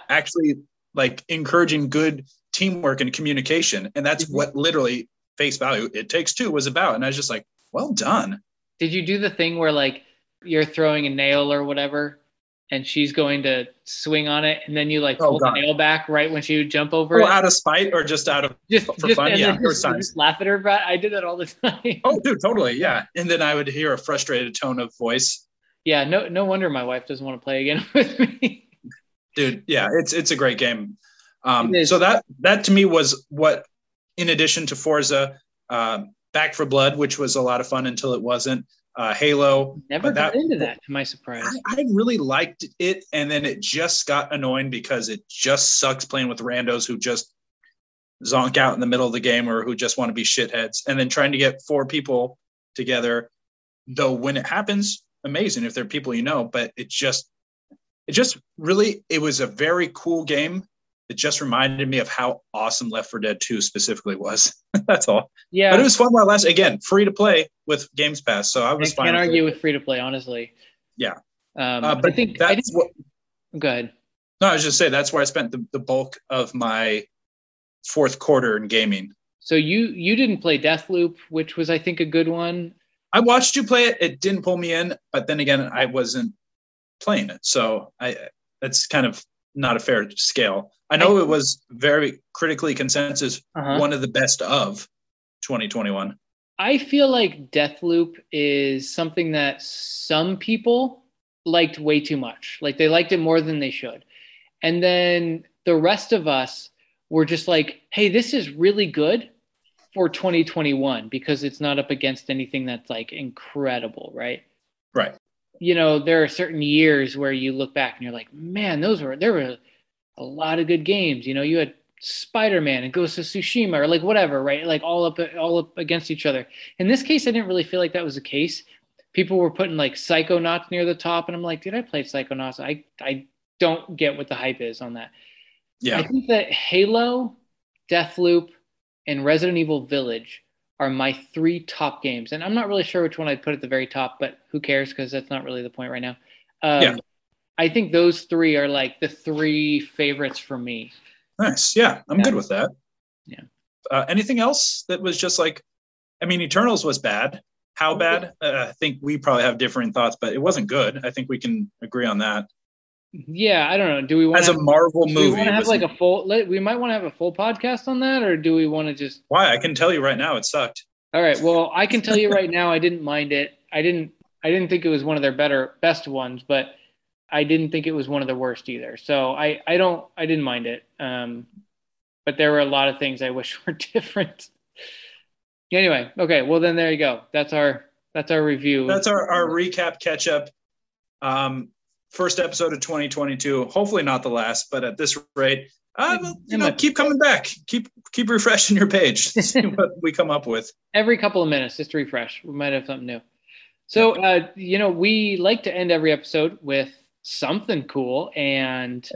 actually like encouraging good teamwork and communication. And that's what literally face value It Takes Two was about. And I was just like, well done. Did you do the thing where like you're throwing a nail or whatever and she's going to swing on it, and then you like pull the nail back right when she would jump over it. Out of spite or just out of for fun? Yeah, just laugh at her. But I did that all the time. Oh, dude, totally, yeah. And then I would hear a frustrated tone of voice. Yeah, no wonder my wife doesn't want to play again with me. Dude, yeah, it's a great game. So that to me was what, in addition to Forza, Back for Blood, which was a lot of fun until it wasn't. Halo. Never got into that, to my surprise. I really liked it, and then it just got annoying because it just sucks playing with randos who just zonk out in the middle of the game or who just want to be shitheads. And then trying to get four people together, though when it happens, amazing if they're people you know, but it was a very cool game. It just reminded me of how awesome Left 4 Dead 2 specifically was. That's all. Yeah. But it was fun while last. Again, free to play with Games Pass. So I fine. I can't argue with free to play, honestly. Yeah. But I think that's what. Go ahead. No, I was just saying that's where I spent the bulk of my fourth quarter in gaming. So you didn't play Deathloop, which was, I think, a good one. I watched you play it. It didn't pull me in. But then again, I wasn't playing it. So that's kind of not a fair scale. I know it was very critically consensus, one of the best of 2021. I feel like Deathloop is something that some people liked way too much. Like they liked it more than they should. And then the rest of us were just like, hey, this is really good for 2021 because it's not up against anything that's like incredible, right? Right. You know, there are certain years where you look back and you're like, man, there were a lot of good games. You know, you had Spider-Man and Ghost of Tsushima or like whatever, right? Like all up against each other. In this case, I didn't really feel like that was the case. People were putting like Psychonauts near the top. And I'm like, dude, I played Psychonauts. I don't get what the hype is on that. Yeah. I think that Halo, Deathloop, and Resident Evil Village are my three top games. And I'm not really sure which one I'd put at the very top, but who cares? Because that's not really the point right now. Yeah. I think those three are like the three favorites for me. Nice. Yeah. I'm good with that. Yeah. Anything else that was just like, I mean, Eternals was bad. How bad? I think we probably have differing thoughts, but it wasn't good. I think we can agree on that. Yeah. I don't know. Do we want a Marvel movie? Do we want to have like a full, we might want to have a full podcast on that, or do we want to just. Why? I can tell you right now it sucked. All right. Well, I can tell you right now, I didn't mind it. I didn't think it was one of their best ones, but I didn't think it was one of the worst either. So I didn't mind it. But there were a lot of things I wish were different. Anyway. Okay. Well then there you go. That's our review. That's our recap catch up. First episode of 2022, hopefully not the last, but at this rate, keep coming back, keep refreshing your page. See what we come up with every couple of minutes. Just refresh. We might have something new. So, we like to end every episode with something cool. And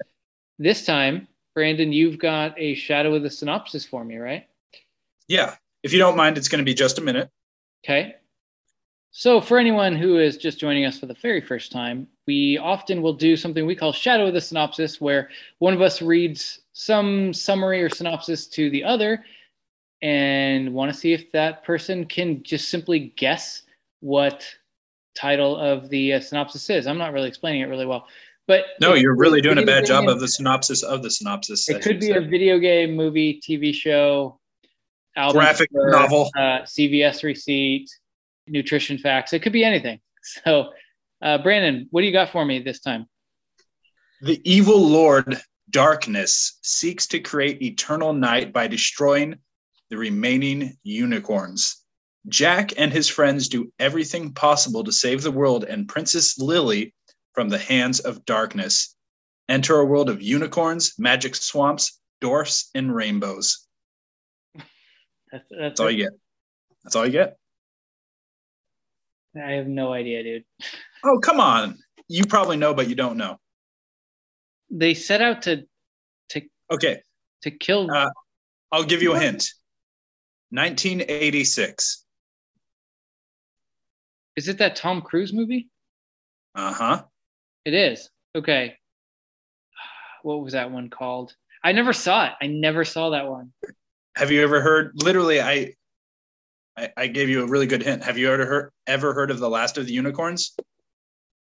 this time, Brandon, you've got a shadow of the synopsis for me, right? Yeah. If you don't mind, it's going to be just a minute. Okay. So for anyone who is just joining us for the very first time, we often will do something we call shadow of the synopsis, where one of us reads some summary or synopsis to the other and want to see if that person can just simply guess what title of the synopsis is. I'm not really explaining it really well, but no, you're really doing a bad job of the synopsis of the synopsis. It could be a video game, movie, TV show, album, graphic novel, CVS receipt, nutrition facts. It could be anything. So, Brandon, what do you got for me this time? The evil lord Darkness seeks to create eternal night by destroying the remaining unicorns. Jack and his friends do everything possible to save the world and Princess Lily from the hands of Darkness. Enter a world of unicorns, magic swamps, dwarfs, and rainbows. That's all you get. That's all you get. I have no idea, dude. Oh, come on. You probably know, but you don't know. They set out to kill. I'll give you a hint. 1986. Is it that Tom Cruise movie? Uh-huh. It is. Okay. What was that one called? I never saw it. I never saw that one. Have you ever heard? Literally, I gave you a really good hint. Have you ever heard of The Last of the Unicorns?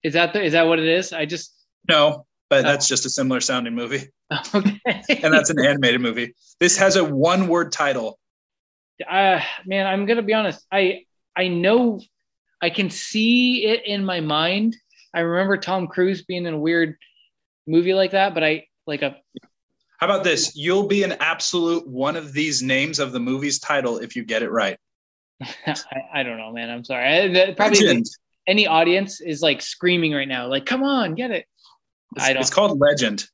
Is that what it is? I just No, but that's just a similar sounding movie. Okay. And that's an animated movie. This has a one-word title. Man, I'm going to be honest. I know I can see it in my mind. I remember Tom Cruise being in a weird movie like that, but How about this? You'll be an absolute one of these names of the movie's title if you get it right. I don't know, man. I'm sorry. Probably Legend. Any audience is like screaming right now. Like, come on, get it. It's called Legend.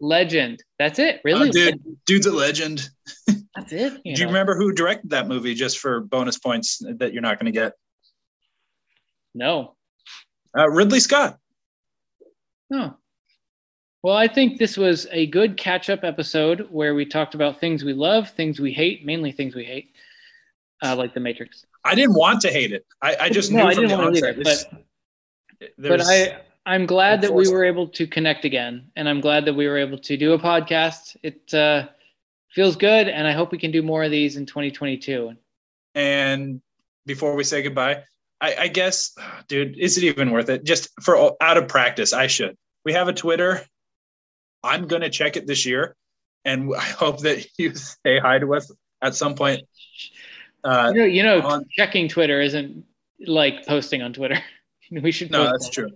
Legend. That's it? Really? Oh, dude. Dude's a legend. That's it? Do you remember who directed that movie, just for bonus points that you're not going to get? No. Ridley Scott. No. Well, I think this was a good catch-up episode where we talked about things we love, things we hate, mainly things we hate, like The Matrix. I didn't want to hate it. I just knew from the onset. But I'm glad that we were able to connect again, and I'm glad that we were able to do a podcast. It feels good, and I hope we can do more of these in 2022. And before we say goodbye, I guess, dude, is it even worth it? Just for out of practice, I should. We have a Twitter. I'm going to check it this year, and I hope that you say hi to us at some point. Checking Twitter isn't like posting on Twitter. We should. No, that's true.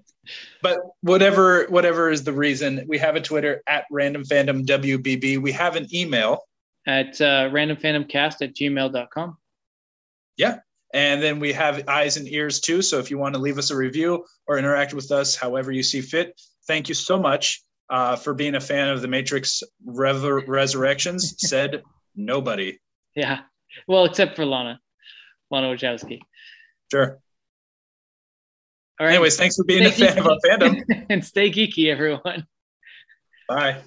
But whatever is the reason, we have a Twitter at randomfandomwbb. We have an email at randomfandomcast@gmail.com. Yeah. And then we have eyes and ears too. So if you want to leave us a review or interact with us, however you see fit, thank you so much. For being a fan of the Matrix Resurrections, said nobody. Yeah. Well, except for Lana Wachowski. Sure. All right. Anyways, thanks for being a fan of our fandom. And stay geeky, everyone. Bye.